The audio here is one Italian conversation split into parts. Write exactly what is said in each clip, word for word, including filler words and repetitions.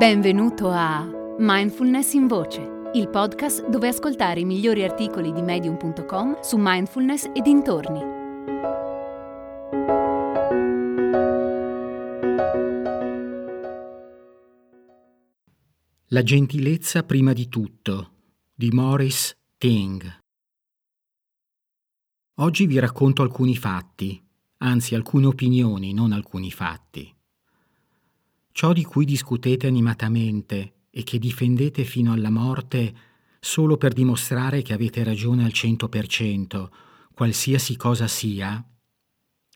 Benvenuto a Mindfulness in Voce, il podcast dove ascoltare i migliori articoli di Medium punto com su mindfulness e dintorni. La gentilezza prima di tutto, di Maurice Ting. Oggi vi racconto alcuni fatti, anzi alcune opinioni, non alcuni fatti. Ciò di cui discutete animatamente e che difendete fino alla morte solo per dimostrare che avete ragione al cento per cento, qualsiasi cosa sia,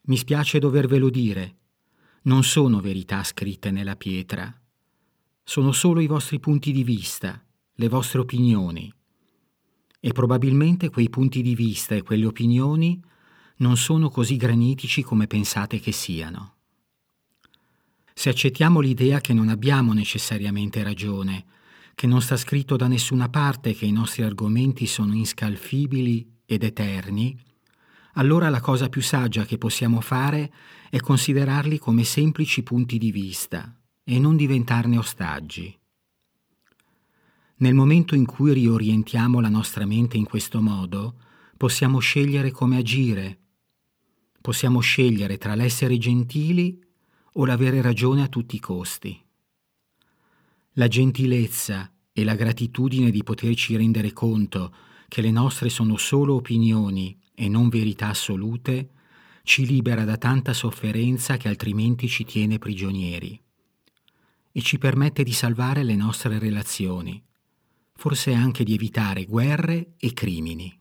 mi spiace dovervelo dire, non sono verità scritte nella pietra. Sono solo i vostri punti di vista, le vostre opinioni. E probabilmente quei punti di vista e quelle opinioni non sono così granitici come pensate che siano. Se accettiamo l'idea che non abbiamo necessariamente ragione, che non sta scritto da nessuna parte che i nostri argomenti sono inscalfibili ed eterni, allora la cosa più saggia che possiamo fare è considerarli come semplici punti di vista e non diventarne ostaggi. Nel momento in cui riorientiamo la nostra mente in questo modo, possiamo scegliere come agire. Possiamo scegliere tra l'essere gentili o l'avere ragione a tutti i costi. La gentilezza e la gratitudine di poterci rendere conto che le nostre sono solo opinioni e non verità assolute ci libera da tanta sofferenza che altrimenti ci tiene prigionieri e ci permette di salvare le nostre relazioni, forse anche di evitare guerre e crimini.